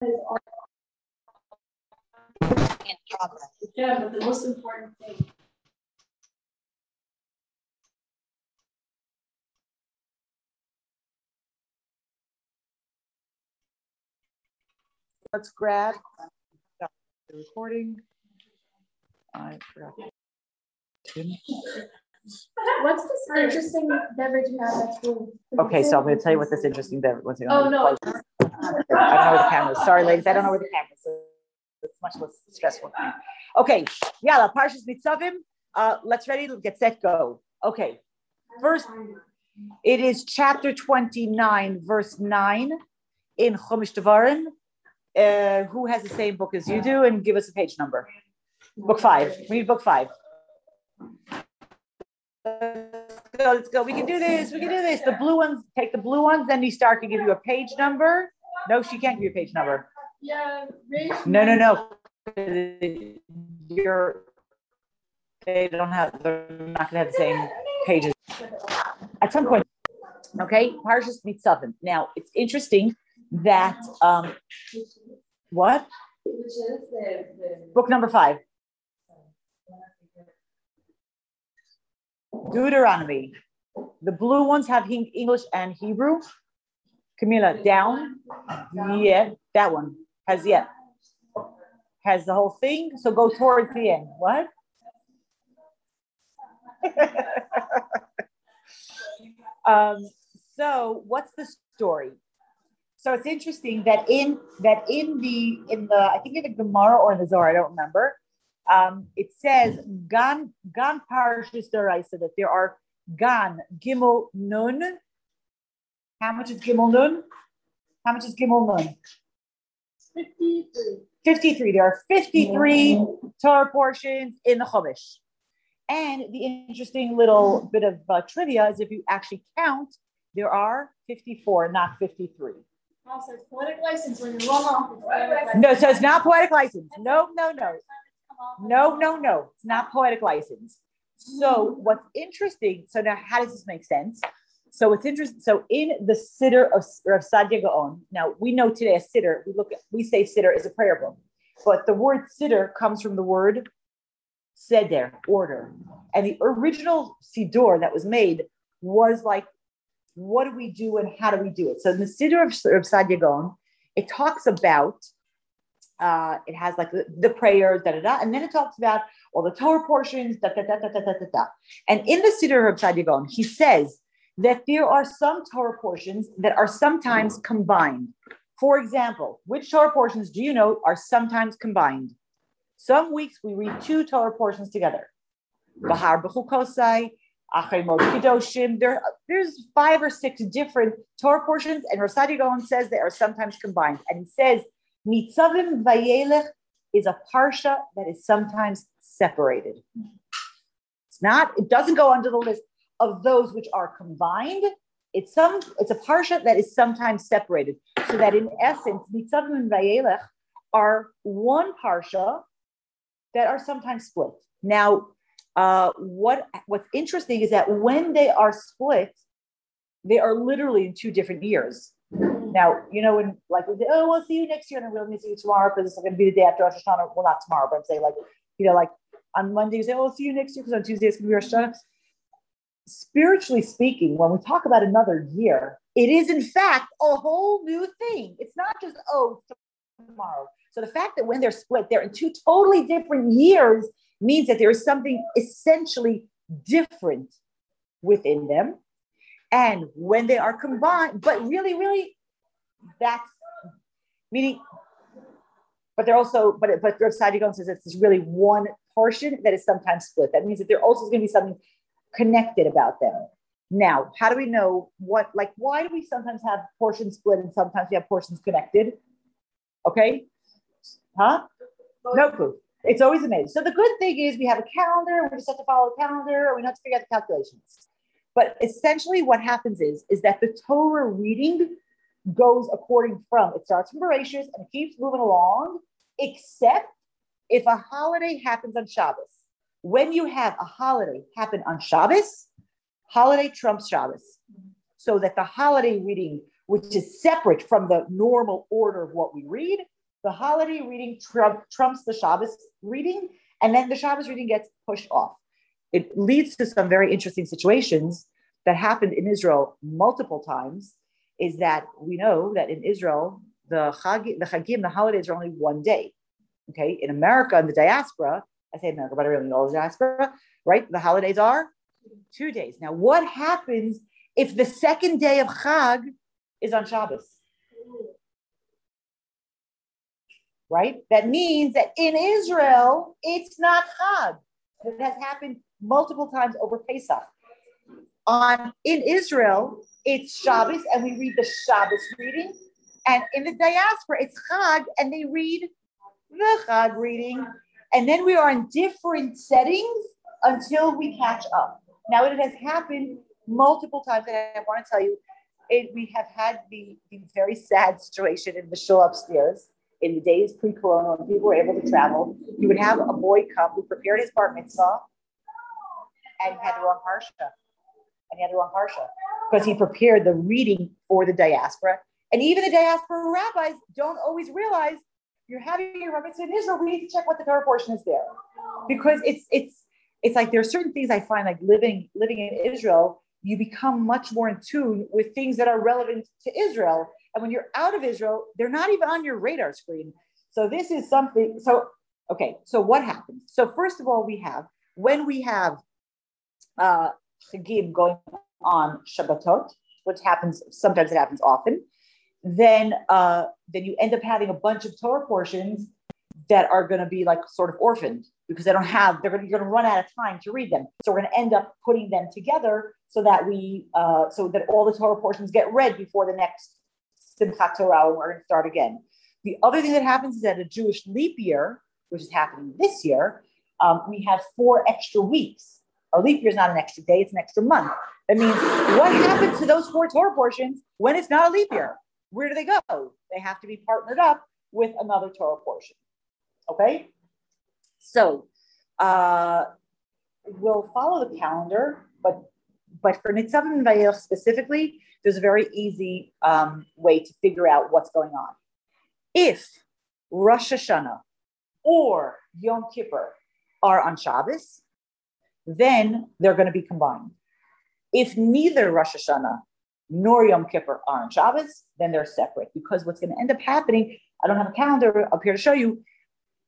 Yeah, but the most important thing. Let's grab the recording. I forgot. What's this interesting beverage you have at school? Okay, so I'm going to tell you what this interesting beverage was. Oh, no. I don't know where the camera is. Sorry, ladies, I don't know where the camera is. So it's much less stressful. Okay, yeah, Parshas Nitzavim. Let's ready, get set, go. Okay, first, it is chapter 29, verse 9 in Chomish Devarim. Who has the same book as you do? And give us a page number. Book 5. Read book 5. Let's go. We can do this. The blue ones, take the blue ones. Then Nistar can give you a page number. No, she can't give you a page number. Yeah. No. They're not gonna have the same pages at some point. Okay. Parshas Nitzavim. Now it's interesting that what? Book number 5. Deuteronomy. The blue ones have English and Hebrew. Camila, down. Yeah, that one has the whole thing. So go towards the end. What? So what's the story? So it's interesting that in the I think in the Gemara or in the Zohar, I don't remember. It says gan parshas d'oraisa, that there are gan gimel nun. How much is gimel nun? 53. There are 53 Torah portions in the Chumash. And the interesting little bit of trivia is if you actually count, there are 54, not 53. Oh, so it's poetic license when you're wrong off. No, so it's not poetic license. No. It's not poetic license. So what's interesting, so now how does this make sense? So it's interesting. So in the Siddur of Saadia Gaon, now we know today a Siddur, we say Siddur is a prayer book, but the word Siddur comes from the word Seder, order. And the original Siddur that was made was like, what do we do and how do we do it? So in the Siddur of Saadia Gaon, it talks about it has like the prayer, da da da, and then it talks about all the Torah portions, da da da da da da da da. And in the Siddur of Saadia Gaon, he says that there are some Torah portions that are sometimes combined. For example, which Torah portions do you know are sometimes combined? Some weeks we read 2 Torah portions together. Bahar B'chukosai, Achimot Kidoshim. There's 5 or 6 different Torah portions, and Rosh Hashanah says they are sometimes combined. And he says, Nitzavim Vayelech is a parsha that is sometimes separated. It doesn't go under the list of those which are combined. It's a parsha that is sometimes separated. So that in essence, Nitzavim and Vayelech are one parsha that are sometimes split. Now, what's interesting is that when they are split, they are literally in 2 different years. Now, when we say, oh, we'll see you next year, and we'll see you tomorrow because it's going to be the day after Rosh Hashanah. Well, not tomorrow, but I'm saying on Monday, you say, oh, we'll see you next year because on Tuesday it's going to be Rosh Hashanah. Spiritually speaking, when we talk about another year, it is in fact a whole new thing. It's not just, oh, tomorrow. So the fact that when they're split, they're in 2 totally different years means that there is something essentially different within them. And when they are combined, but really, really, that's meaning, but they're also, but Rav Shadivon says it's really one portion that is sometimes split. That means that there also is going to be something connected about them. Now, how do we know why do we sometimes have portions split and sometimes we have portions connected? Okay. Huh? No clue. It's always amazing. So the good thing is we have a calendar. We just have to follow the calendar. We don't have to figure out the calculations. But essentially what happens is that the Torah reading goes it starts from Bereshit and it keeps moving along, except if a holiday happens on Shabbos. When you have a holiday happen on Shabbos, holiday trumps Shabbos. So that the holiday reading which is separate from the normal order of what we read, the holiday reading trumps the Shabbos reading, and then the Shabbos reading gets pushed off. It leads to some very interesting situations that happened in Israel multiple times, is that we know that in Israel, the Hagim, the holidays are only one day. Okay, in America, in the diaspora, I say America, but I really know the diaspora, right? The holidays are 2 days. Now, what happens if the second day of Chag is on Shabbos? Right? That means that in Israel, it's not Chag. It has happened multiple times over Pesach. In Israel, it's Shabbos, and we read the Shabbos reading. And in the diaspora, it's Chag, and they read the Chag reading. And then we are in different settings until we catch up. Now, it has happened multiple times, and I want to tell you, we have had the very sad situation in the shul upstairs in the days pre-corona when people were able to travel. You would have a boy come who prepared his Bar Mitzvah, and he had the wrong Harsha. Because he prepared the reading for the diaspora. And even the diaspora rabbis don't always realize you're having your Bar Mitzvah in Israel. We need to check what the Torah portion is there. Because it's like there are certain things I find, like living in Israel, you become much more in tune with things that are relevant to Israel. And when you're out of Israel, they're not even on your radar screen. So this is something. So what happens? So first of all, we have Chagim going on Shabbatot, which happens, sometimes it happens often, then you end up having a bunch of Torah portions that are going to be like sort of orphaned because you're going to run out of time to read them. So we're going to end up putting them together so that all the Torah portions get read before the next Simchat Torah, and we're going to start again. The other thing that happens is that a Jewish leap year, which is happening this year, we have 4 extra weeks. A leap year is not an extra day, it's an extra month. That means what happens to those 4 Torah portions when it's not a leap year? Where do they go? They have to be partnered up with another Torah portion. Okay? So we'll follow the calendar, but for Nitzavim and Vayelech specifically, there's a very easy way to figure out what's going on. If Rosh Hashanah or Yom Kippur are on Shabbos, then they're going to be combined. If neither Rosh Hashanah nor Yom Kippur are on Shabbos, then they're separate, because what's going to end up happening, I don't have a calendar up here to show you.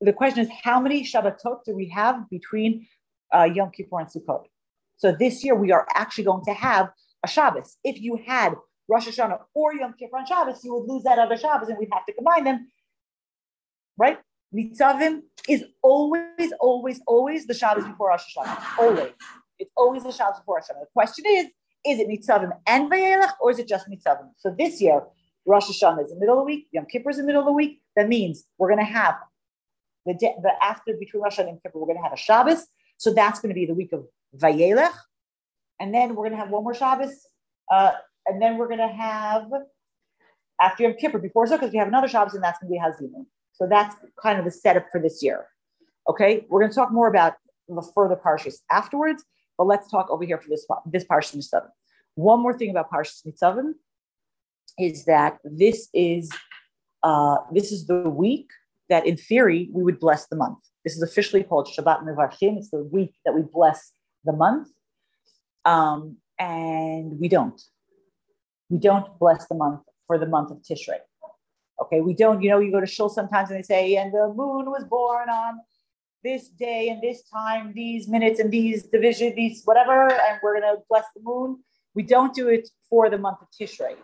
The question is, how many Shabbatot do we have between Yom Kippur and Sukkot? So this year we are actually going to have a Shabbos. If you had Rosh Hashanah or Yom Kippur on Shabbos, you would lose that other Shabbos and we'd have to combine them, right? Nitzavim is always the Shabbos before Rosh Hashanah. Always. It's always the Shabbos before Rosh Hashanah. The question is it Nitzavim and Vayelech, or is it just Nitzavim? So this year, Rosh Hashanah is in the middle of the week, Yom Kippur is in the middle of the week. That means we're going to have between Rosh Hashanah and Yom Kippur, we're going to have a Shabbos. So that's going to be the week of Vayelech. And then we're going to have one more Shabbos. And then we're going to have, after Yom Kippur, before Sukkot, we have another Shabbos, and that's going to be Hazim. So that's kind of the setup for this year. Okay, we're going to talk more about the further parshas afterwards, but let's talk over here for this parsha Nitzavim. One more thing about parshas Nitzavim is that this is the week that in theory we would bless the month. This is officially called Shabbat Mevarchim. It's the week that we bless the month, and we don't bless the month for the month of Tishrei. Okay, we don't, you go to shul sometimes and they say, and the moon was born on this day and this time, these minutes and these division, these whatever, and we're going to bless the moon. We don't do it for the month of Tishrei.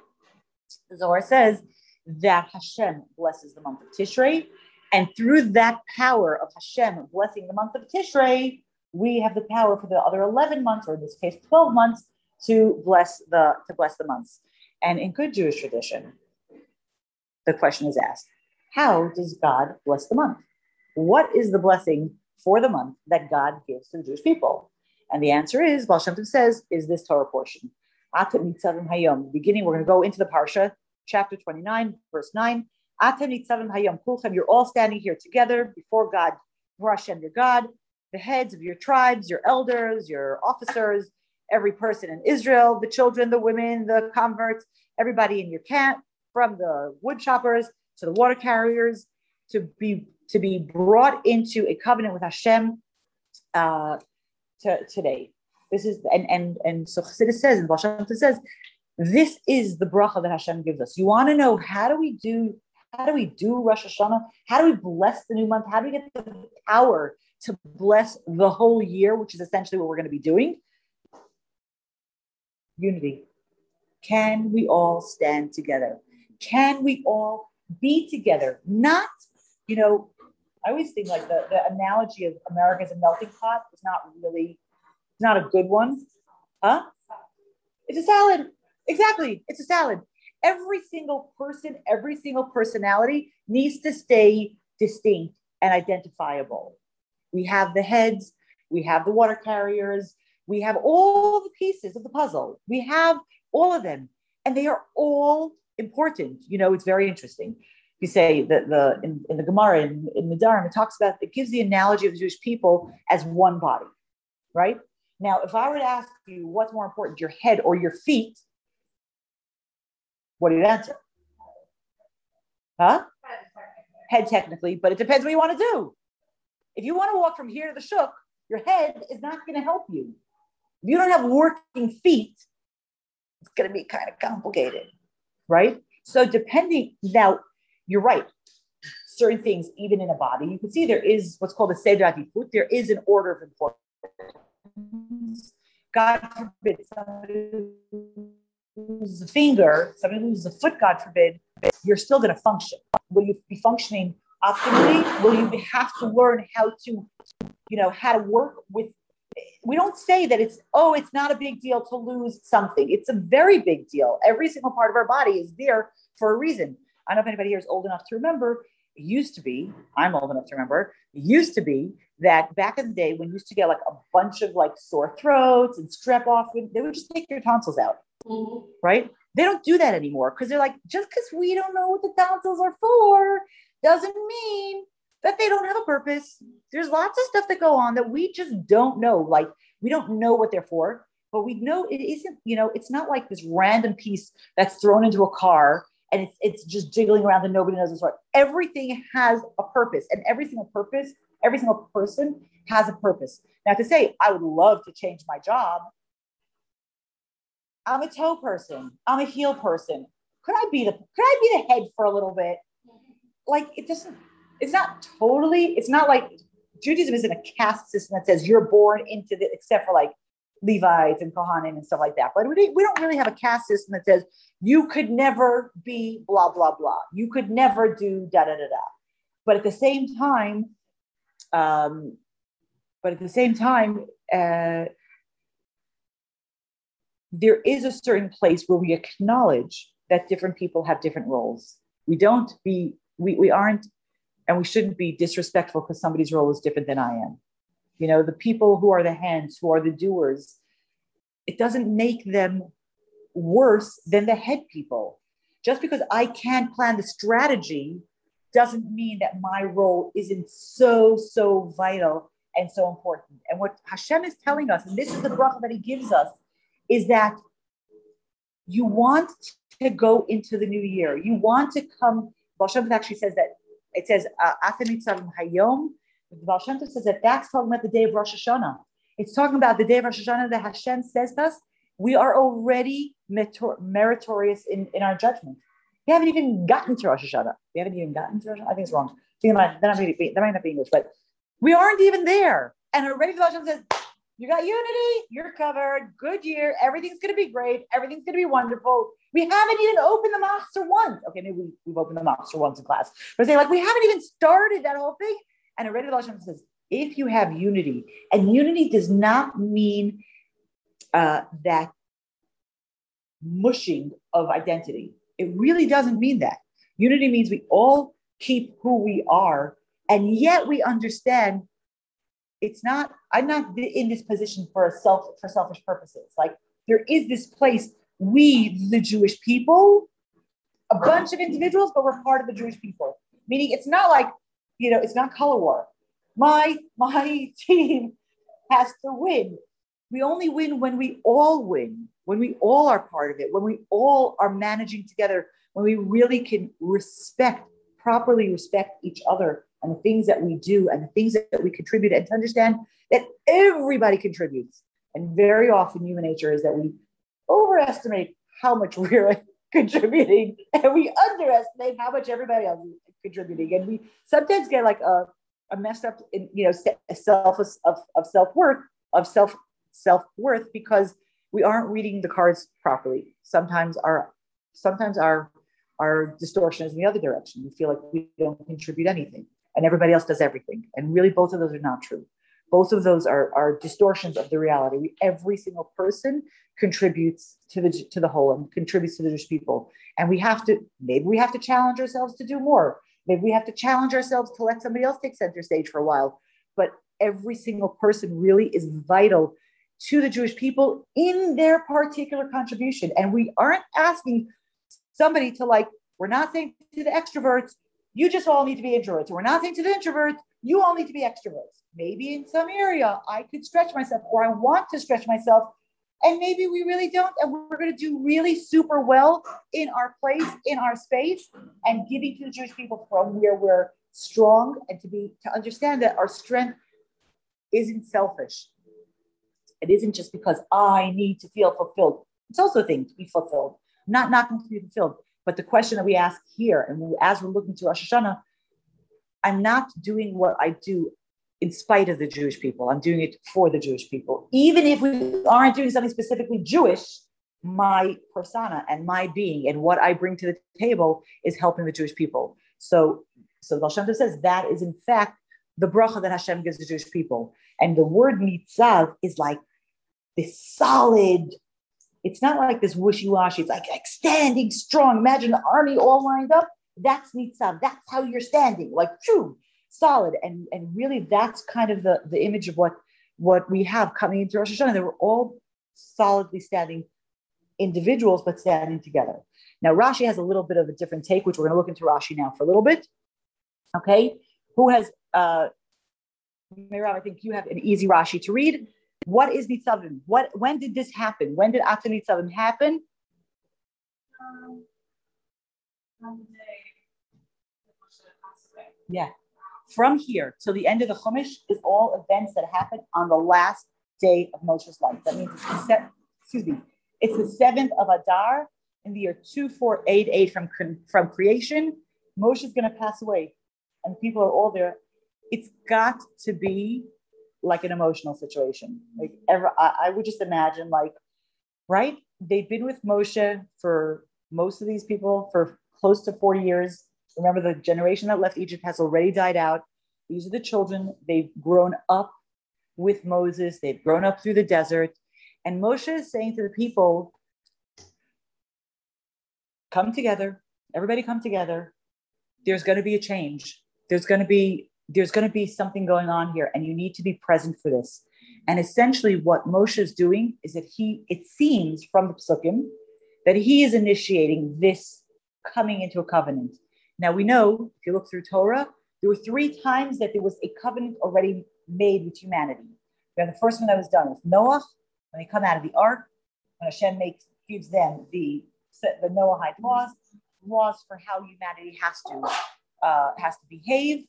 The Zohar says that Hashem blesses the month of Tishrei. And through that power of Hashem blessing the month of Tishrei, we have the power for the other 11 months, or in this case, 12 months, to bless the months. And in good Jewish tradition, the question is asked, how does God bless the month? What is the blessing for the month that God gives to the Jewish people? And the answer is, Baal Shem Tov says, is this Torah portion. Atem Nitzavim Hayom. Beginning, we're going to go into the Parsha, chapter 29, verse 9. Atem Nitzavim Hayom Kulchem. You're all standing here together before God, before Hashem, your God, the heads of your tribes, your elders, your officers, every person in Israel, the children, the women, the converts, everybody in your camp, from the wood choppers to the water carriers, to be brought into a covenant with Hashem today. This is and so Chassidus says, and Baal Shem Tov says, this is the bracha that Hashem gives us. You want to know how do we do Rosh Hashanah? How do we bless the new month? How do we get the power to bless the whole year, which is essentially what we're going to be doing? Unity. Can we all stand together? Can we all be together? Not, I always think like the analogy of America as a melting pot is not a good one. Huh? It's a salad. Exactly. It's a salad. Every single person, every single personality needs to stay distinct and identifiable. We have the heads, we have the water carriers, we have all the pieces of the puzzle. We have all of them, and they are all important. It's very interesting. You say that in the Gemara, in the Dharam, it gives the analogy of the Jewish people as one body, right? Now, if I were to ask you what's more important, your head or your feet, what do you answer? Huh? Head technically, but it depends what you want to do. If you want to walk from here to the shuk, your head is not going to help you. If you don't have working feet, it's going to be kind of complicated, right? So you're right. Certain things, even in a body, you can see there is what's called a seder adifut. There is an order of importance. God forbid somebody loses a finger, somebody loses a foot, God forbid, you're still going to function. Will you be functioning optimally? Will you have to learn how to work with? We don't say that it's not a big deal to lose something. It's a very big deal. Every single part of our body is there for a reason. I don't know if anybody here is old enough to remember. I'm old enough to remember. It used to be that back in the day when you used to get like a bunch of like sore throats and strep off, they would just take your tonsils out, right? They don't do that anymore because they're like, just because we don't know what the tonsils are for doesn't mean that they don't have a purpose. There's lots of stuff that go on that we just don't know. Like we don't know what they're for, but we know it isn't, it's not like this random piece that's thrown into a car and it's just jiggling around and nobody knows what's right. Everything has a purpose, and every single person has a purpose. Now, to say, I would love to change my job. I'm a toe person. I'm a heel person. Could I be the head for a little bit? Like it's not like Judaism isn't a caste system that says you're born into the, except for like Levites and Kohanim and stuff like that. But we don't really have a caste system that says you could never be blah, blah, blah. You could never do da, da, da, da. But at the same time, there is a certain place where we acknowledge that different people have different roles. We aren't, and we shouldn't be disrespectful because somebody's role is different than I am. The people who are the hands, who are the doers, it doesn't make them worse than the head people. Just because I can't plan the strategy doesn't mean that my role isn't so vital and so important. And what Hashem is telling us, and this is the bracha that he gives us, is that you want to go into the new year. You want to come. Baal Shem Tov actually says that. It says, Nitzavim hayom. Baal Shem Tov says that that's talking about the day of Rosh Hashanah. It's talking about the day of Rosh Hashanah that Hashem says to us, we are already meritorious in our judgment. We haven't even gotten to Rosh Hashanah. I think it's wrong. That might not be English, but we aren't even there. And already Baal Shem Tov says, you got unity, you're covered, good year, everything's going to be great, everything's going to be wonderful. We haven't even opened the machzor once. Okay, maybe we've opened the machzor once in class. But saying, we haven't even started that whole thing. And already Baal Shem Tov says, if you have unity, and unity does not mean that mushing of identity. It really doesn't mean that. Unity means we all keep who we are, and yet we understand I'm not in this position for selfish purposes. Like there is this place, we, the Jewish people, a bunch of individuals, but we're part of the Jewish people. Meaning it's not like, it's not color war. My team has to win. We only win when we all win, when we all are part of it, when we all are managing together, when we really can properly respect each other and the things that we do and the things that we contribute, and to understand that everybody contributes. And very often human nature is that we overestimate how much we're contributing and we underestimate how much everybody else is contributing. And we sometimes get like a messed up, self-worth, because we aren't reading the cards properly. Sometimes our distortion is in the other direction. We feel like we don't contribute anything and everybody else does everything. And really both of those are not true. Both of those are distortions of the reality. Every single person contributes to the whole and contributes to the Jewish people. And maybe we have to challenge ourselves to do more. Maybe we have to challenge ourselves to let somebody else take center stage for a while. But every single person really is vital to the Jewish people in their particular contribution. And we aren't asking somebody to, like, we're not saying to the extroverts, you just all need to be introverts. We're not saying to the introverts, you all need to be extroverts. Maybe in some area I could stretch myself, or I want to stretch myself, and maybe we really don't. And we're going to do really super well in our place, in our space, and giving to the Jewish people from where we're strong, and to understand that our strength isn't selfish. It isn't just because I need to feel fulfilled. It's also a thing to be fulfilled. I'm not knocking to be fulfilled. But the question that we ask here, and as we're looking to Rosh Hashanah, I'm not doing what I do in spite of the Jewish people. I'm doing it for the Jewish people. Even if we aren't doing something specifically Jewish, my persona and my being and what I bring to the table is helping the Jewish people. So Baal Shem Tov says that is in fact the bracha that Hashem gives the Jewish people. And the word nitzav is like this solid, it's not like this wishy-washy, it's like standing strong. Imagine the army all lined up. That's nitzav. That's how you're standing, like true, solid. And really that's kind of the image of what we have coming into Rosh Hashanah. They were all solidly standing individuals, but standing together. Now, Rashi has a little bit of a different take, which we're going to look into Rashi now for a little bit. Okay. Who has, Meirav, I think you have an easy Rashi to read. What is Nitzavim? When did this happen? When did Atzim Nitzavim happen? Yeah. From here till the end of the Chumash is all events that happen on the last day of Moshe's life. That means it's the 7th of Adar in the year 2488 from creation. Moshe's going to pass away and people are all there. It's got to be like an emotional situation. Like I would just imagine, like, right? They've been with Moshe for most of these people for close to 40 years. Remember, the generation that left Egypt has already died out. These are the children. They've grown up with Moses. They've grown up through the desert. And Moshe is saying to the people, come together. Everybody come together. There's going to be a change. There's going to be something going on here, and you need to be present for this. And essentially what Moshe is doing is that it seems from the Pesukim that he is initiating this coming into a covenant. Now we know, if you look through Torah, there were three times that there was a covenant already made with humanity. We have the first one that was done with Noah, when they come out of the ark, when Hashem gives them the Noahide laws for how humanity has to behave.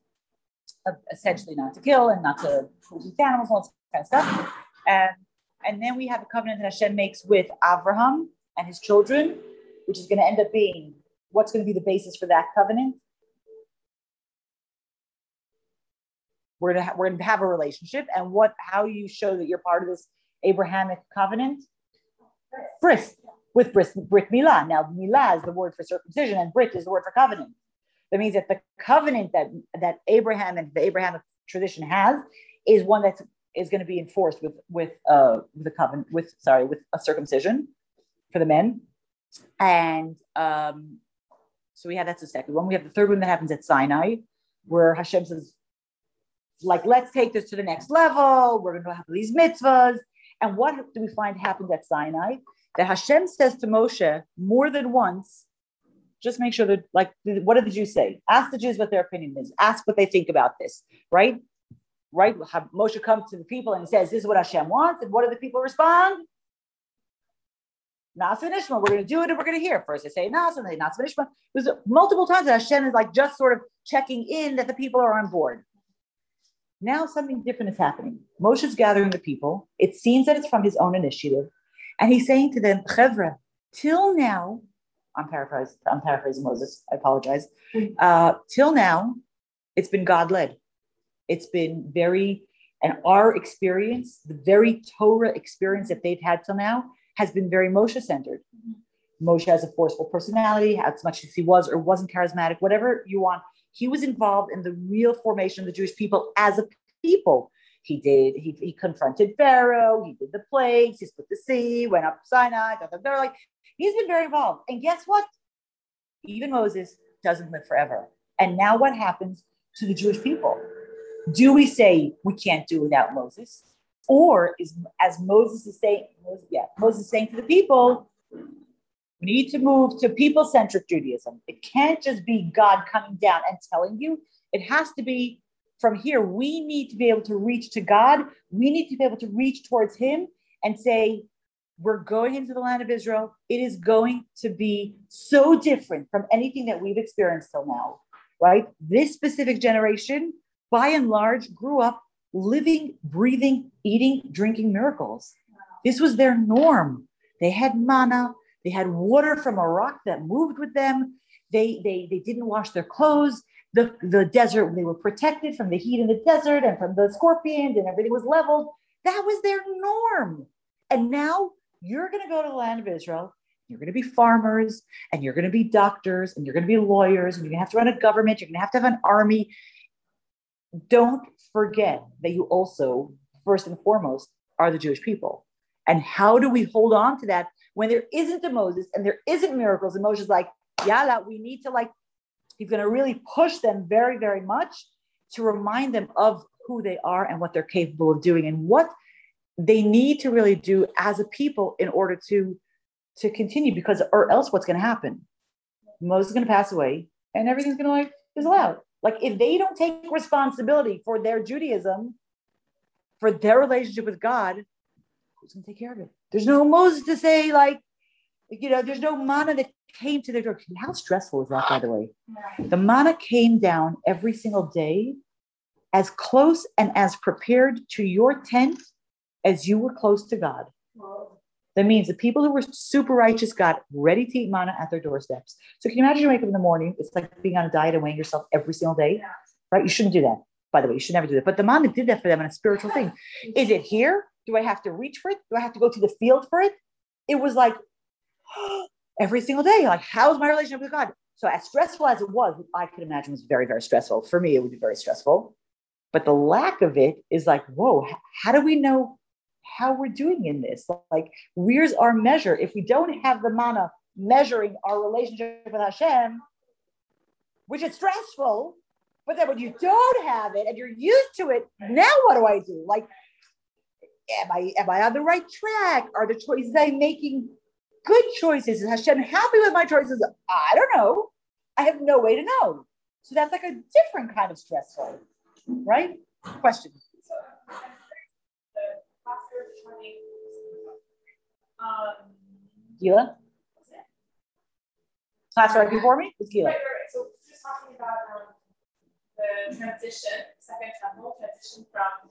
Essentially not to kill and not to produce animals, all this kind of stuff. And then we have a covenant that Hashem makes with Avraham and his children, which is going to end up being, what's going to be the basis for that covenant? We're going to have a relationship, and how you show that you're part of this Abrahamic covenant? Brit Milah. Now Milah is the word for circumcision and Brit is the word for covenant. That means that the covenant that Abraham and the Abrahamic tradition has is one that is going to be enforced with a circumcision for the men, and so that's the second one. We have the third one that happens at Sinai, where Hashem says, like, let's take this to the next level. We're going to have these mitzvahs, and what do we find happens at Sinai? That Hashem says to Moshe more than once, just make sure that, like, what do the Jews say? Ask the Jews what their opinion is. Ask what they think about this, right? right? Moshe comes to the people and says, this is what Hashem wants. And what do the people respond? Na'aseh v'nishma, we're going to do it and we're going to hear. First they say Na'aseh, and they Na'aseh v'nishma. There's multiple times that Hashem is like just sort of checking in that the people are on board. Now something different is happening. Moshe's gathering the people. It seems that it's from his own initiative. And he's saying to them, Chevra, till now, I'm paraphrasing Moses, I apologize. Till now, it's been God-led. It's been our experience, the very Torah experience that they've had till now, has been very Moshe-centered. Moshe has a forceful personality, as much as he was or wasn't charismatic, whatever you want. He was involved in the real formation of the Jewish people as a people. He confronted Pharaoh, he did the plagues, he split the sea, went up Sinai, he's been very involved. And guess what? Even Moses doesn't live forever. And now what happens to the Jewish people? Do we say we can't do without Moses? Or is Moses saying to the people, we need to move to people-centric Judaism. It can't just be God coming down and telling you. It has to be from here. We need to be able to reach to God. We need to be able to reach towards him and say, we're going into the land of Israel. It is going to be so different from anything that we've experienced till now, right? This specific generation, by and large, grew up living, breathing, eating, drinking miracles. This was their norm. They had manna. They had water from a rock that moved with them. They didn't wash their clothes. The desert, they were protected from the heat in the desert and from the scorpions, and everything was leveled. That was their norm. And now you're going to go to the land of Israel. You're going to be farmers, and you're going to be doctors, and you're going to be lawyers, and you're going to have to run a government. You're going to have an army. Don't forget that you also, first and foremost, are the Jewish people. And how do we hold on to that when there isn't a Moses and there isn't miracles? And Moshe's like, yalla, we need to he's going to really push them very, very much to remind them of who they are and what they're capable of doing and what they need to really do as a people in order to continue, because or else what's going to happen? Moses is going to pass away and everything's going to is allowed. If they don't take responsibility for their Judaism, for their relationship with God, who's going to take care of it? There's no Moses to say, there's no manna that came to their door. How stressful is that, by the way? The manna came down every single day as close and as prepared to your tent as you were close to God. That means the people who were super righteous got ready to eat manna at their doorsteps. So can you imagine you wake up in the morning? It's like being on a diet and weighing yourself every single day, right? You shouldn't do that, by the way. You should never do that. But the manna did that for them in a spiritual thing. Is it here? Do I have to reach for it? Do I have to go to the field for it? It was every single day. How's my relationship with God? So as stressful as it was, I could imagine was very, very stressful. For me, it would be very stressful. But the lack of it is whoa, how do we know how we're doing in this? Where's our measure? If we don't have the manna measuring our relationship with Hashem, which is stressful, but then when you don't have it and you're used to it, now what do I do? Am I on the right track? Are the choices I'm making good choices? Is Hashem happy with my choices? I don't know. I have no way to know. So that's a different kind of stressful, right? Question. Gila? Class right before me? It's Gila. Right. So we're just talking about the second transition from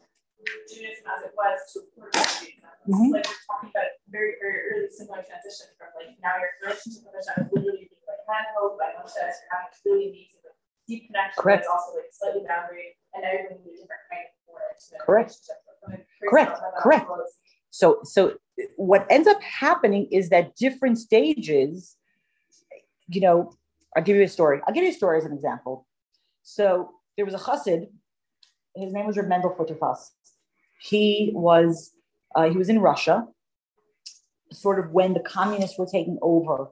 Judaism as it was to Judaism. Mm-hmm. We're talking about very, very early similar transition from now your relationship with Hashem is literally being handled by Moshe, so you're having really amazing deep connection. Correct. But it's also slightly boundary, and everyone needs a different kind of order to the relationship. Correct. So what ends up happening is that different stages, I'll give you a story as an example. So there was a chassid, his name was Reb Mendel Furterfass. He was in Russia, sort of when the communists were taking over.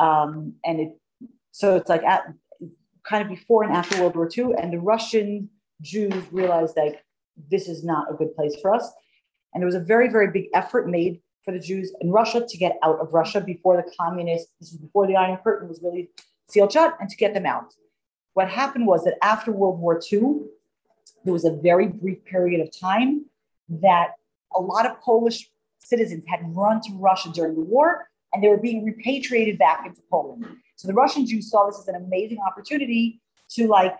It's before and after World War II, and the Russian Jews realized this is not a good place for us. And there was a very, very big effort made for the Jews in Russia to get out of Russia before the communists, this was before the Iron Curtain was really sealed shut, and to get them out. What happened was that after World War II, there was a very brief period of time that a lot of Polish citizens had run to Russia during the war, and they were being repatriated back into Poland. So the Russian Jews saw this as an amazing opportunity to like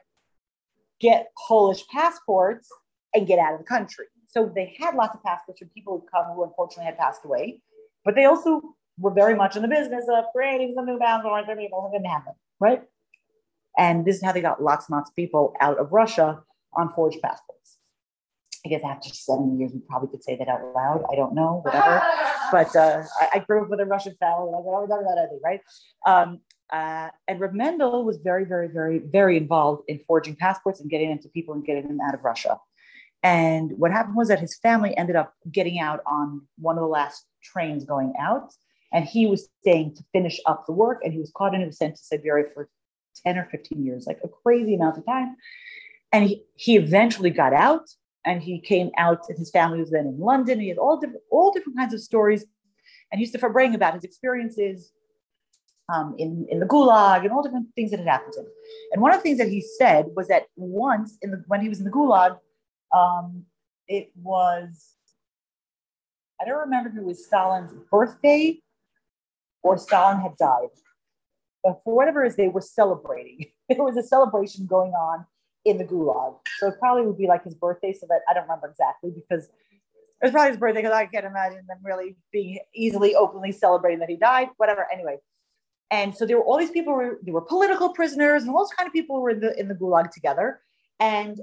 get Polish passports and get out of the country. So they had lots of passports from people who come who unfortunately had passed away, but they also were very much in the business of creating some new bounds or their people who didn't have them, right? And this is how they got lots of people out of Russia on forged passports. I guess after 7 years, we probably could say that out loud. I don't know, whatever. But I grew up with a Russian family. I was that, right? And Reb Mendel was very, very, very, very involved in forging passports and getting them to people and getting them out of Russia. And what happened was that his family ended up getting out on one of the last trains going out. And he was staying to finish up the work. And he was caught and he was sent to Siberia for 10 or 15 years, like a crazy amount of time. And he eventually got out. And he came out, and his family was then in London. He had all different kinds of stories. And he used to brag about his experiences in the Gulag and all different things that had happened to him. And one of the things that he said was that once, when he was in the Gulag, it was, I don't remember if it was Stalin's birthday or Stalin had died. But for whatever it is, they were celebrating. There was a celebration going on in the Gulag. So it probably would be like his birthday, so that I don't remember exactly, because it was probably his birthday, because I can't imagine them really being easily, openly celebrating that he died, whatever, anyway. And so there were all these people, there were political prisoners and all those kind of people who were in the Gulag together. And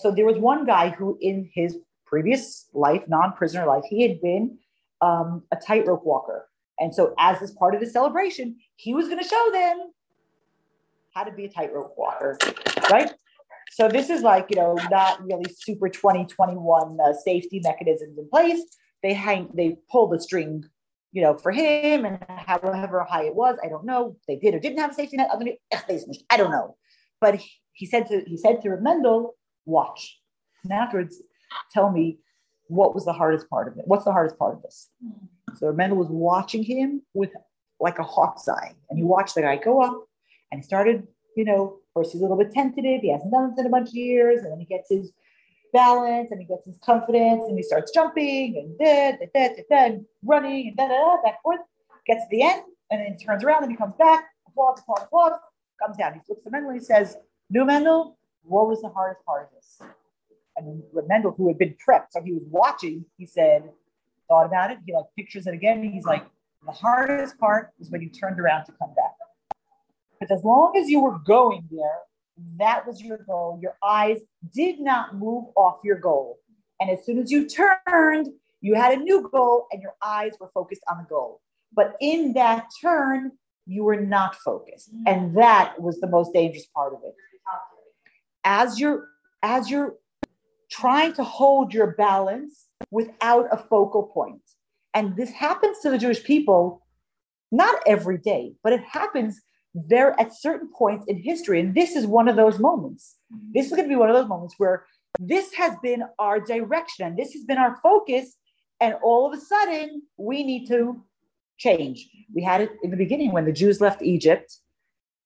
so there was one guy who in his previous life, non-prisoner life, he had been a tightrope walker. And so as this part of the celebration, he was going to show them how to be a tightrope walker, right? So this is like, not really super 2021 safety mechanisms in place. They pull the string, for him, and however high it was, I don't know. They did or didn't have a safety net. I don't know. But he said to Reb Mendel, watch. And afterwards, tell me what was the hardest part of it. What's the hardest part of this? So Reb Mendel was watching him with like a hawk's eye, and he watched the guy go up and he started, first he's a little bit tentative. He hasn't done it in a bunch of years. And then he gets his balance and he gets his confidence and he starts jumping and then running and back forth, gets to the end, and then he turns around and he comes back, applause, comes down. He looks at Mendel and he says, "No, Mendel, what was the hardest part of this?" And Mendel, who had been prepped, so he was watching, he said, thought about it. He pictures it again. He's like, the hardest part is when you turned around to come back. But as long as you were going there, that was your goal. Your eyes did not move off your goal. And as soon as you turned, you had a new goal and your eyes were focused on the goal. But in that turn, you were not focused. And that was the most dangerous part of it. As you're trying to hold your balance without a focal point. And this happens to the Jewish people, not every day, but it happens there at certain points in history. And this is one of those moments. This is going to be one of those moments where this has been our direction and this has been our focus. And all of a sudden we need to change. We had it in the beginning when the Jews left Egypt,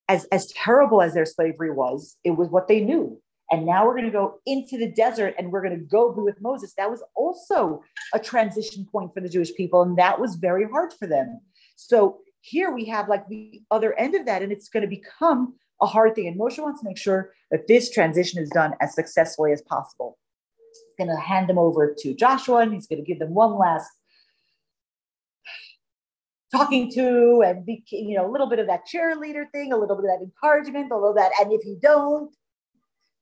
as terrible as their slavery was, it was what they knew. And now we're going to go into the desert and we're going to go be with Moses. That was also a transition point for the Jewish people. And that was very hard for them. So here we have like the other end of that, and it's going to become a hard thing. And Moshe wants to make sure that this transition is done as successfully as possible. He's going to hand them over to Joshua, and he's going to give them one last talking to, and a little bit of that cheerleader thing, a little bit of that encouragement, a little that, and if you don't,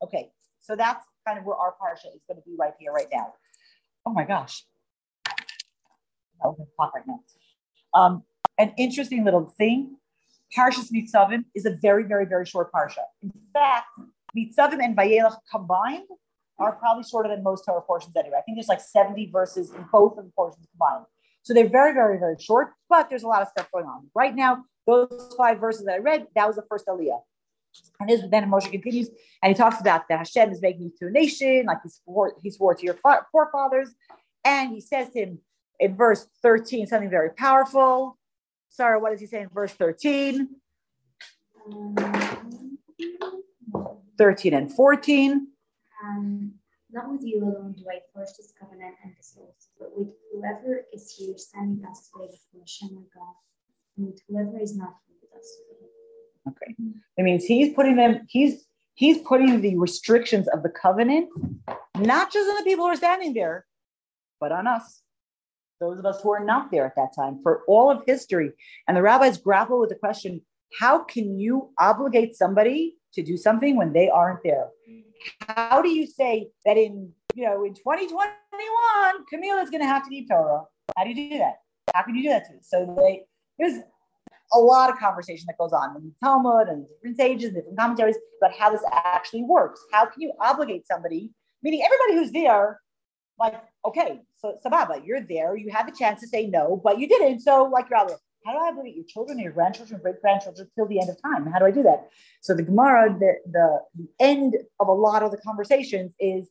okay. So that's kind of where our parsha is going to be right here, right now. Oh my gosh, I was going to talk right now. An interesting little thing, Parshas Nitzavim is a very, very, very short parsha. In fact, Nitzavim and Vayelech combined are probably shorter than most Torah portions anyway. I think there's like 70 verses in both of the portions combined. So they're very, very, very short, but there's a lot of stuff going on. Right now, those 5 verses that I read, that was the first Aliyah. And this, then Moshe continues, and he talks about that Hashem is making you to a nation, like he swore to your forefathers. And he says to him in verse 13, something very powerful. Sorry, what does he say in verse 13? 13 and 14. Not with you alone do I forge this covenant and this oath, but with whoever is here standing us today before Hashem our God, and with whoever is not here with us today. Okay, it means he's putting them. He's putting the restrictions of the covenant, not just on the people who are standing there, but on us, those of us who are not there at that time, for all of history. And the rabbis grapple with the question, how can you obligate somebody to do something when they aren't there? How do you say that in 2021, Camille is going to have to eat Torah? How do you do that? How can you do that to us? So there's a lot of conversation that goes on in the Talmud and different sages, different commentaries about how this actually works. How can you obligate somebody? Meaning everybody who's there, like, okay, so Sababa, you're there. You had the chance to say no, but you didn't. So like you're obligated. How do I obligate your children, your grandchildren, great-grandchildren till the end of time? How do I do that? So the Gemara, the end of a lot of the conversations is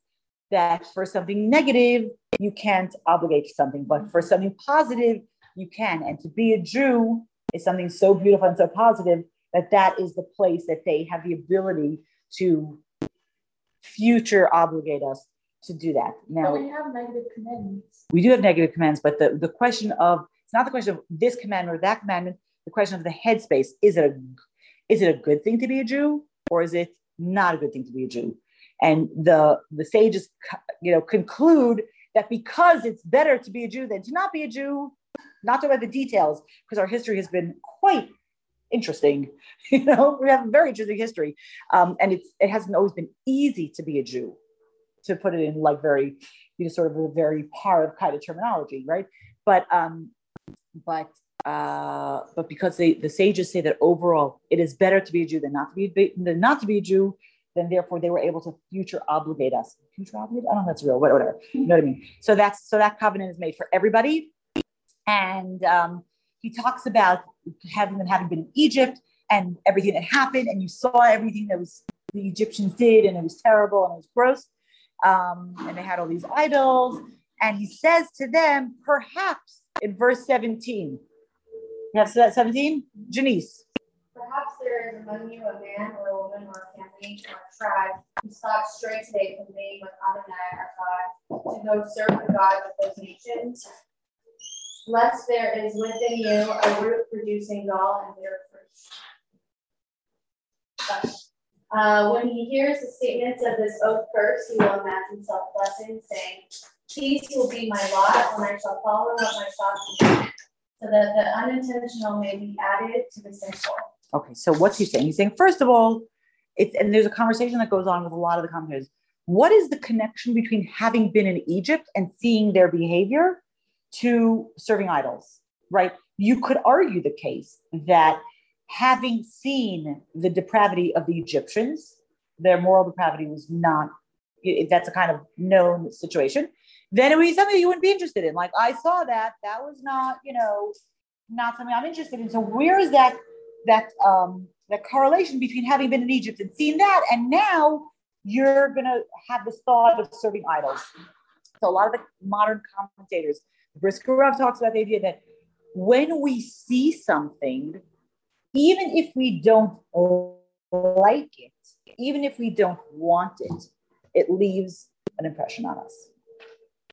that for something negative, you can't obligate to something, but for something positive, you can. And to be a Jew is something so beautiful and so positive that is the place that they have the ability to future obligate us to do that. Now, we have negative commands. We do have negative commands, but the question of, it's not the question of this commandment or that commandment, the question of the headspace. Is it a good thing to be a Jew, or is it not a good thing to be a Jew? And the sages, conclude that because it's better to be a Jew than to not be a Jew, not to talk about the details, because our history has been quite interesting. We have a very interesting history. And it hasn't always been easy to be a Jew, to put it in like very, sort of a very parv kind of terminology, right? But because the sages say that overall it is better to be a Jew than not to be a Jew, then therefore they were able to future obligate us. Future obligate? I don't know if that's real. Whatever. You know what I mean? So that covenant is made for everybody. And he talks about having been in Egypt and everything that happened, and you saw everything that was the Egyptians did, and it was terrible and it was gross, and they had all these idols. And he says to them, perhaps in verse 17, you have 17, Janice. Perhaps there is among you a man or a woman or a family or a tribe who stopped straight today from being with Adonai our God to go serve the gods of those nations. Lest there is within you a root producing gall and bitter fruit. When he hears the statements of this oath curse, he will imagine himself blessing, saying, "These will be my lot when I shall follow up my thoughts, so that the unintentional may be added to the sinful." Okay, so what's he saying? He's saying, first of all, and there's a conversation that goes on with a lot of the commentators. What is the connection between having been in Egypt and seeing their behavior to serving idols, right? You could argue the case that having seen the depravity of the Egyptians, their moral depravity was not, that's a kind of known situation, then it would be something you wouldn't be interested in. Like, I saw that was not, not something I'm interested in. So where is that correlation between having been in Egypt and seeing that, and now you're going to have this thought of serving idols? So a lot of the modern commentators, Brisker Rav talks about the idea that when we see something, even if we don't like it, even if we don't want it, it leaves an impression on us.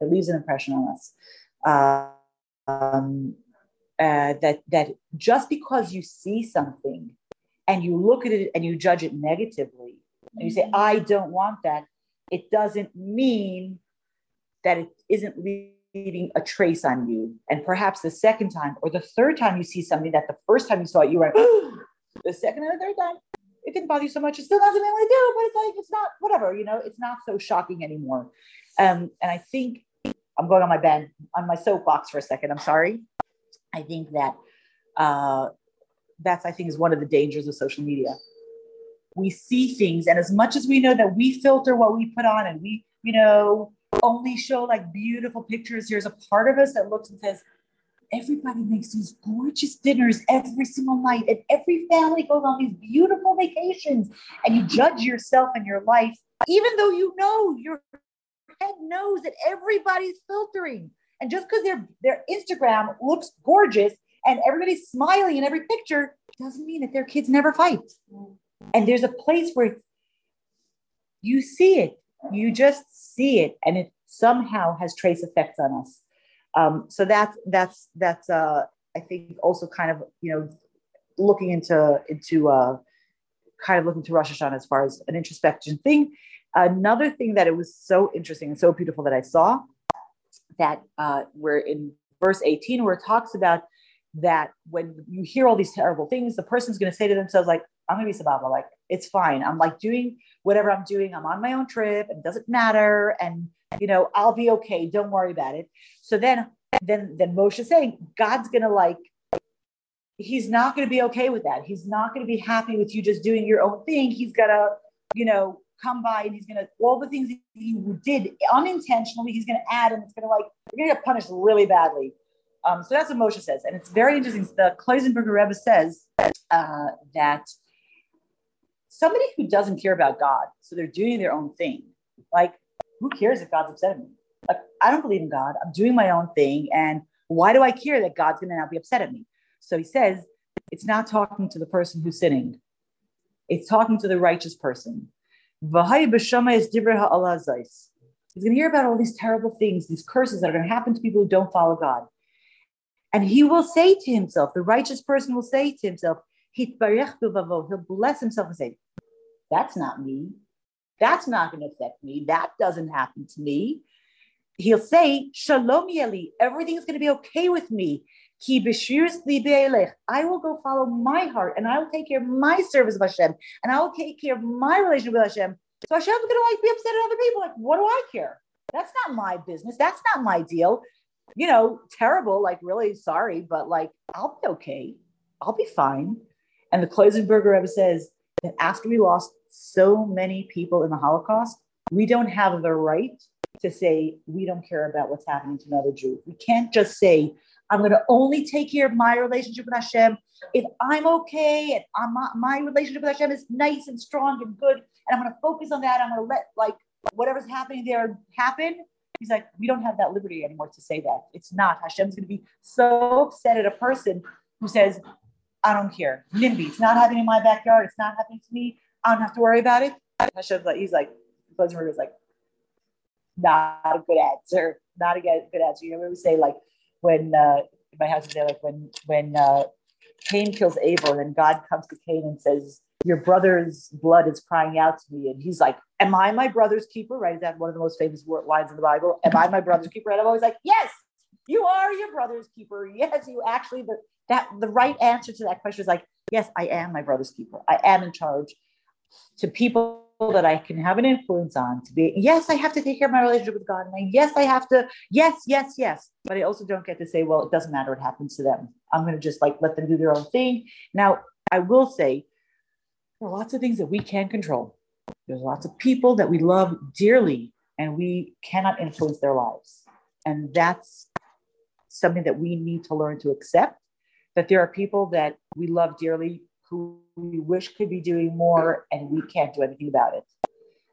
It leaves an impression on us. That just because you see something and you look at it and you judge it negatively, and you say, I don't want that, it doesn't mean that it isn't leaving a trace on you. And perhaps the second time or the third time you see something that the first time you saw it, you were like, the second and the third time, it didn't bother you so much. It's still not something I want to do, but it's like, it's not, whatever, it's not so shocking anymore. And I think I'm going on my soapbox for a second. I'm sorry. I think that that's one of the dangers of social media. We see things, and as much as we know that we filter what we put on, and we, only show like beautiful pictures, there's a part of us that looks and says, everybody makes these gorgeous dinners every single night, and every family goes on these beautiful vacations, and you judge yourself and your life, even though your head knows that everybody's filtering. And just because their Instagram looks gorgeous and everybody's smiling in every picture doesn't mean that their kids never fight. And there's a place where you see it, You just see it, and it somehow has trace effects on us. So that's I think also kind of, you know, looking into kind of looking to Rosh Hashanah as far as an introspection thing. Another thing that it was so interesting and so beautiful that I saw, that we're in verse 18, where it talks about that when you hear all these terrible things, the person's going to say to themselves, like, I'm going to be sababa, like, it's fine. I'm like doing whatever I'm doing. I'm on my own trip. It doesn't matter. And, you know, I'll be okay. Don't worry about it. So then Moshe saying, God's going to like, he's not going to be okay with that. He's not going to be happy with you just doing your own thing. He's going to, you know, come by, and he's going to, all the things you did unintentionally, he's going to add, and it's going to like, you're going to get punished really badly. So that's what Moshe says. And it's very interesting. The Kloisenberger Rebbe says that somebody who doesn't care about God, so they're doing their own thing. Like, who cares if God's upset at me? Like, I don't believe in God. I'm doing my own thing. And why do I care that God's going to not be upset at me? So he says, it's not talking to the person who's sinning. It's talking to the righteous person. He's going to hear about all these terrible things, these curses that are going to happen to people who don't follow God. And he will say to himself, the righteous person will say to himself, he'll bless himself and say, that's not me. That's not going to affect me. That doesn't happen to me. He'll say, Shalom Yeli, everything's going to be okay with me. Ki I will go follow my heart, and I will take care of my service of Hashem, and I will take care of my relationship with Hashem. So Hashem's going to like be upset at other people. Like, what do I care? That's not my business. That's not my deal. You know, terrible, like really sorry, but like, I'll be okay. I'll be fine. And the Kloisenberger Rebbe says that after we lost so many people in the Holocaust, we don't have the right to say, we don't care about what's happening to another Jew. We can't just say, I'm going to only take care of my relationship with Hashem. If I'm okay, and my relationship with Hashem is nice and strong and good, and I'm going to focus on that, I'm going to let like whatever's happening there happen. He's like, we don't have that liberty anymore to say that. It's not. Hashem's going to be so upset at a person who says, I don't care. NIMBY, it's not happening in my backyard. It's not happening to me. I don't have to worry about it. Hashem's like, he's like, Kloisenberger's like, not a good answer. Not a good answer. You know, we say like when, in my house today, like when Cain kills Abel, and then God comes to Cain and says, your brother's blood is crying out to me. And he's like, am I my brother's keeper? Right? Is that one of the most famous lines in the Bible? Am I my brother's keeper? And I'm always like, yes, you are your brother's keeper. Yes, you actually, the right answer to that question is like, yes, I am my brother's keeper. I am in charge to people that I can have an influence on to be, yes, I have to take care of my relationship with God. And yes, I have to, yes. But I also don't get to say, well, it doesn't matter what happens to them. I'm going to just like, let them do their own thing. Now, I will say, there are lots of things that we can't control. There's lots of people that we love dearly, and we cannot influence their lives. And that's something that we need to learn to accept, that there are people that we love dearly who we wish could be doing more, and we can't do anything about it.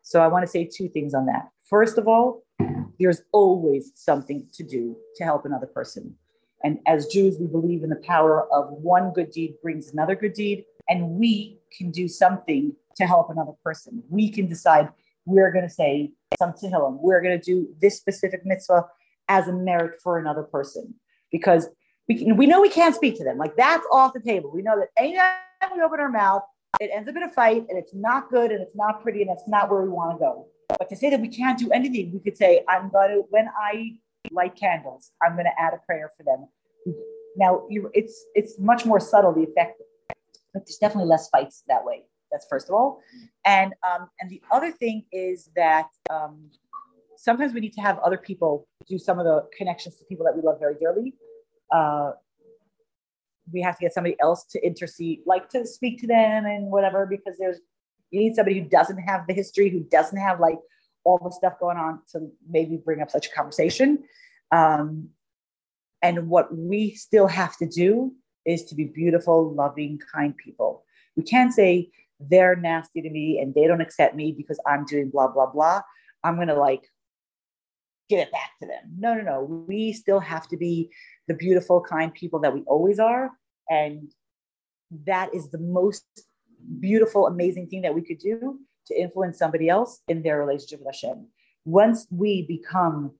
So I want to say two things on that. First of all, there's always something to do to help another person. And as Jews, we believe in the power of one good deed brings another good deed. And we can do something to help another person. We can decide we're going to say some tehillim. We're going to do this specific mitzvah as a merit for another person, because we know we can't speak to them. Like, that's off the table. We know that anytime we open our mouth, it ends up in a fight, and it's not good, and it's not pretty, and that's not where we want to go. But to say that we can't do anything, we could say, I'm going to, when I light candles, I'm going to add a prayer for them. Now, it's much more subtly effective. But there's definitely less fights that way. That's first of all. And the other thing is that sometimes we need to have other people do some of the connections to people that we love very dearly. We have to get somebody else to intercede, like to speak to them and whatever, because you need somebody who doesn't have the history, who doesn't have like all the stuff going on to maybe bring up such a conversation. And what we still have to do is to be beautiful, loving, kind people. We can't say they're nasty to me and they don't accept me because I'm doing blah, blah, blah. I'm gonna like give it back to them. No. We still have to be the beautiful, kind people that we always are. And that is the most beautiful, amazing thing that we could do, to influence somebody else in their relationship with Hashem. Once we become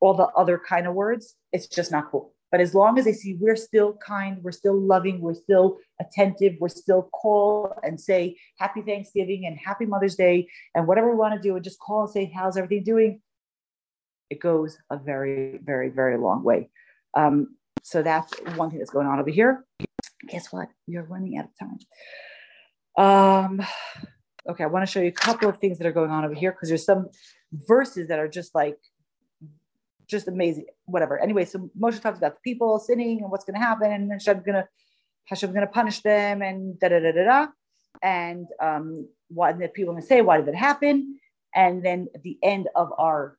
all the other kind of words, it's just not cool. But as long as they see we're still kind, we're still loving, we're still attentive, we're still call and say happy Thanksgiving and happy Mother's Day and whatever we want to do and just call and say, how's everything doing? It goes a very, very, very long way. So that's one thing that's going on over here. Guess what? You're running out of time. Okay, I want to show you a couple of things that are going on over here because there's some verses that are just like, just amazing, whatever. Anyway, so Moshe talks about the people sinning and what's going to happen, and Hashem's going to punish them, and da da da da da. And what the people are going to say, why did it happen? And then at the end of our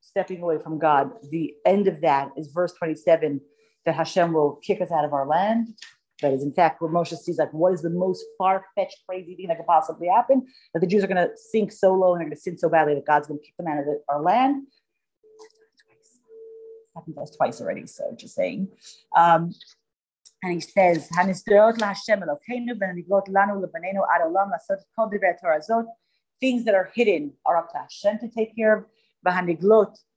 stepping away from God, the end of that is verse 27, that Hashem will kick us out of our land. That is, in fact, where Moshe sees, like, what is the most far-fetched, crazy thing that could possibly happen? That the Jews are going to sink so low and they're going to sin so badly that God's going to kick them out of our land. Happened to us twice already, so just saying. And he says, things that are hidden are up to Hashem to take care of.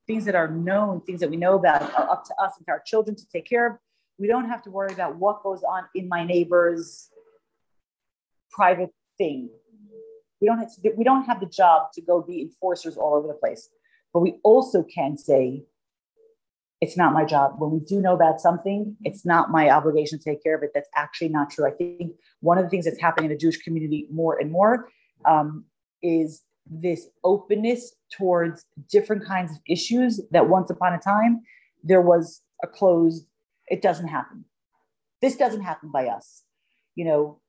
Things that are known, things that we know about, are up to us and to our children to take care of. We don't have to worry about what goes on in my neighbor's private thing. We don't have the job to go be enforcers all over the place. But we also can say, it's not my job. When we do know about something, it's not my obligation to take care of it. That's actually not true. I think one of the things that's happening in the Jewish community more and more is this openness towards different kinds of issues that once upon a time, there was a closed, it doesn't happen. This doesn't happen by us. You know,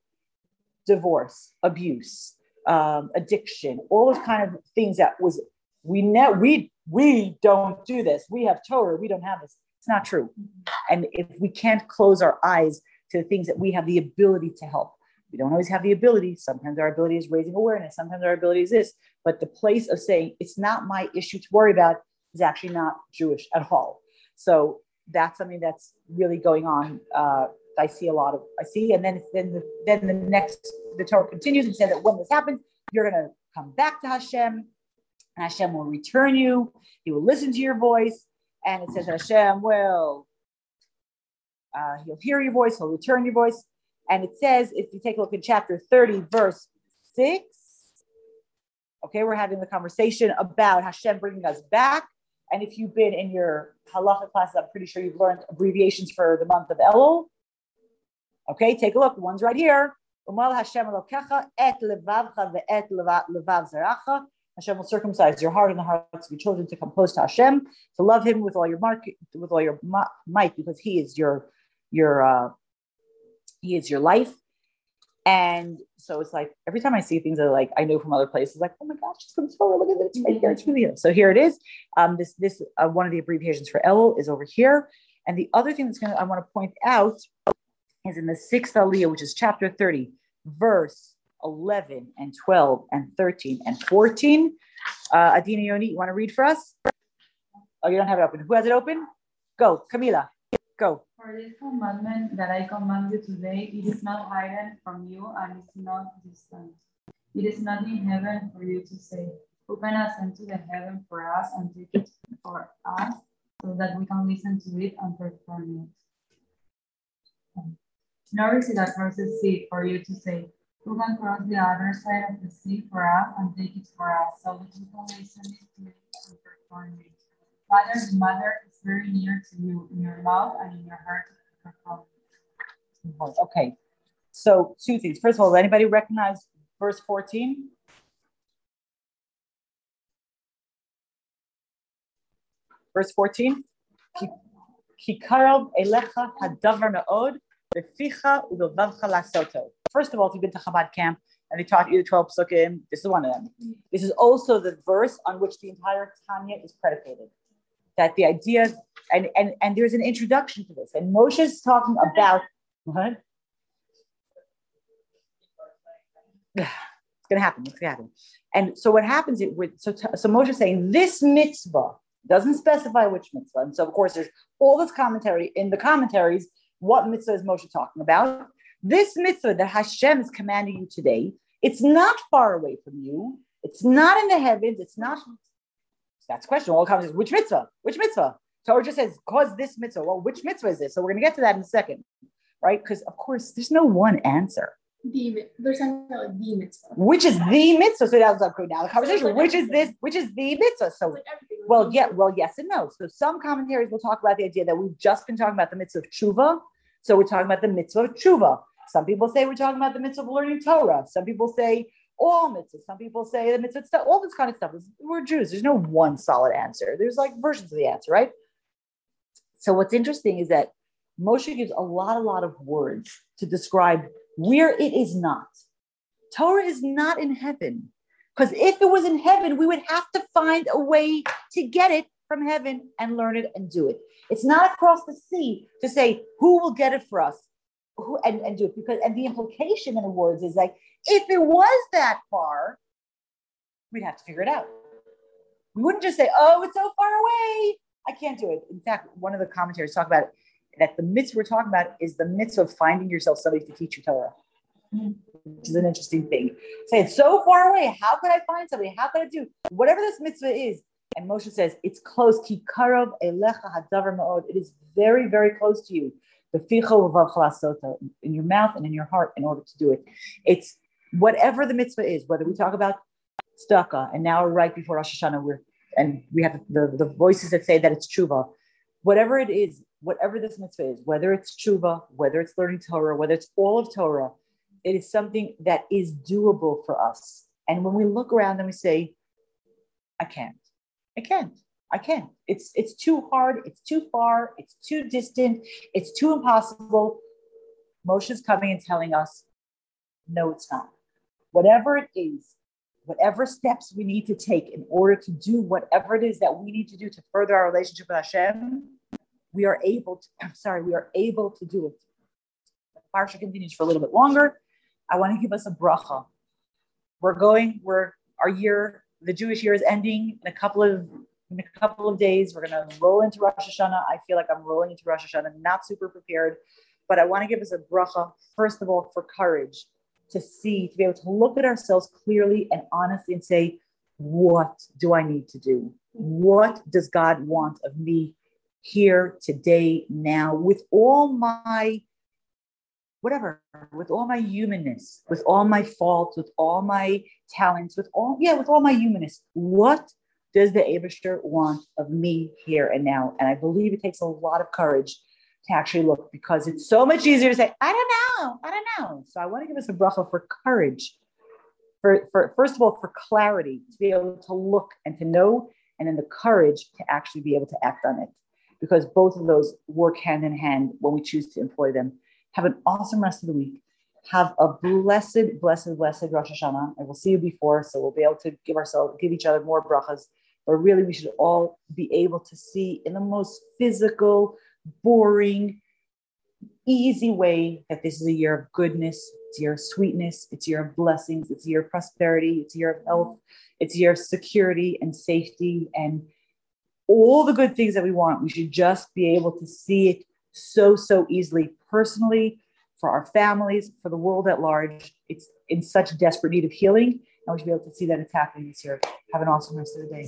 divorce, abuse, addiction, all those kind of things that was, we don't do this. We have Torah. We don't have this. It's not true. And if we can't close our eyes to the things that we have the ability to help, we don't always have the ability. Sometimes our ability is raising awareness. Sometimes our ability is this. But the place of saying, it's not my issue to worry about, is actually not Jewish at all. So that's something that's really going on. And then the Torah continues and says that when this happens, you're going to come back to Hashem. And Hashem will return you. He will listen to your voice. And it says that Hashem will, he'll hear your voice. He'll return your voice. And it says, if you take a look in chapter 30, verse 6, okay, we're having the conversation about Hashem bringing us back. And if you've been in your halacha classes, I'm pretty sure you've learned abbreviations for the month of Elul. Okay, take a look. One's right here. Hashem will circumcise your heart and the hearts of your children to come close to Hashem, to love Him with all your might, because He is your life. And so it's like every time I see things that are like I know from other places, like, oh my gosh, it's from Torah. Look at this, it's right here. It's really here. So here it is. This one of the abbreviations for Elul is over here. And the other thing that's I want to point out is in the sixth Aliyah, which is chapter 30, verse 11 and 12 and 13 and 14. Adina Yoni, you want to read for us? Oh, you don't have it open. Who has it open? Go, Camila. Go. For this commandment that I command you today, it is not hidden from you and is not distant. It is not in heaven for you to say, who can ascend to the heaven for us and take it for us so that we can listen to it and perform it? Nor is it at first seat for you to say, who can cross the other side of the sea for us and take it for us so that we can listen to it and perform it? Father, the mother is very near to you in your mouth and in your heart to perform it. Okay, so two things. First of all, does anybody recognize verse 14? Verse 14. First of all, if you've been to Chabad camp and they taught you the 12 psukim, this is one of them. This is also the verse on which the entire Tanya is predicated. That the idea, and there's an introduction to this. And Moshe is talking about, what? It's going to happen. And so what happens, so Moshe is saying, this mitzvah doesn't specify which mitzvah. And so, of course, there's all this commentary in the commentaries. What mitzvah is Moshe talking about? This mitzvah that Hashem is commanding you today It's not far away from you. It's not in the heavens. It's not. That's the question. All comes is which mitzvah? Which mitzvah? Torah just says, cause this mitzvah. Well, which mitzvah is this? So we're going to get to that in a second, right? Because, of course, there's no one answer. There's something like the mitzvah. Which is the mitzvah? So that was now the conversation. So like which everything. Is this? Which is the mitzvah? So, like well, yeah, well, yes and no. So some commentaries will talk about the idea that we've just been talking about the mitzvah of tshuva. So we're talking about the mitzvah of tshuva. Some people say we're talking about the mitzvah of learning Torah. Some people say all mitzvahs. Some people say the mitzvah stuff. All this kind of stuff. We're Jews. There's no one solid answer. There's like versions of the answer, right? So what's interesting is that Moshe gives a lot of words to describe where it is not. Torah is not in heaven. Because if it was in heaven, we would have to find a way to get it from heaven and learn it and do it. It's not across the sea to say, who will get it for us? Who, and do it because, and the implication in the words is like, if it was that far, we'd have to figure it out. We wouldn't just say, oh, it's so far away, I can't do it. In fact, one of the commentaries talk about it, that the mitzvah we're talking about is the mitzvah of finding yourself somebody to teach you Torah, which is an interesting thing. Say, it's so far away, how could I find somebody? How could I do whatever this mitzvah is? And Moshe says, it's close. Ki karov elecha hadavar ma'od. It is very, very close to you. In your mouth and in your heart in order to do it. It's whatever the mitzvah is, whether we talk about tzedakah, and now right before Rosh Hashanah, we have the voices that say that it's tshuva. Whatever it is, whatever this mitzvah is, whether it's tshuva, whether it's learning Torah, whether it's all of Torah, it is something that is doable for us. And when we look around and we say, I can't. It's too hard. It's too far. It's too distant. It's too impossible. Moshe's coming and telling us, no, it's not. Whatever it is, whatever steps we need to take in order to do whatever it is that we need to do to further our relationship with Hashem, we are able to do it. The Harsha continues for a little bit longer. I want to give us a bracha. Our year, the Jewish year, is ending in a couple of days. We're going to roll into Rosh Hashanah. I feel like I'm rolling into Rosh Hashanah, not super prepared, but I want to give us a bracha, first of all, for courage to see, to be able to look at ourselves clearly and honestly and say, what do I need to do? What does God want of me here, today, now, with all my whatever, with all my humanness, with all my faults, with all my talents, with all my humanness? What does the Eibishter want of me here and now? And I believe it takes a lot of courage to actually look, because it's so much easier to say, I don't know. So I want to give us a bracha for courage, for first of all, for clarity, to be able to look and to know, and then the courage to actually be able to act on it, because both of those work hand in hand when we choose to employ them. Have an awesome rest of the week. Have a blessed, blessed, blessed Rosh Hashanah. I will see you before, so we'll be able to give each other more brachas. But really, we should all be able to see in the most physical, boring, easy way that this is a year of goodness. It's a year of sweetness. It's a year of blessings. It's a year of prosperity. It's a year of health. It's a year of security and safety and all the good things that we want. We should just be able to see it so easily, personally, for our families, for the world at large. It's in such desperate need of healing, and we should be able to see that it's happening this year. Have an awesome rest of the day.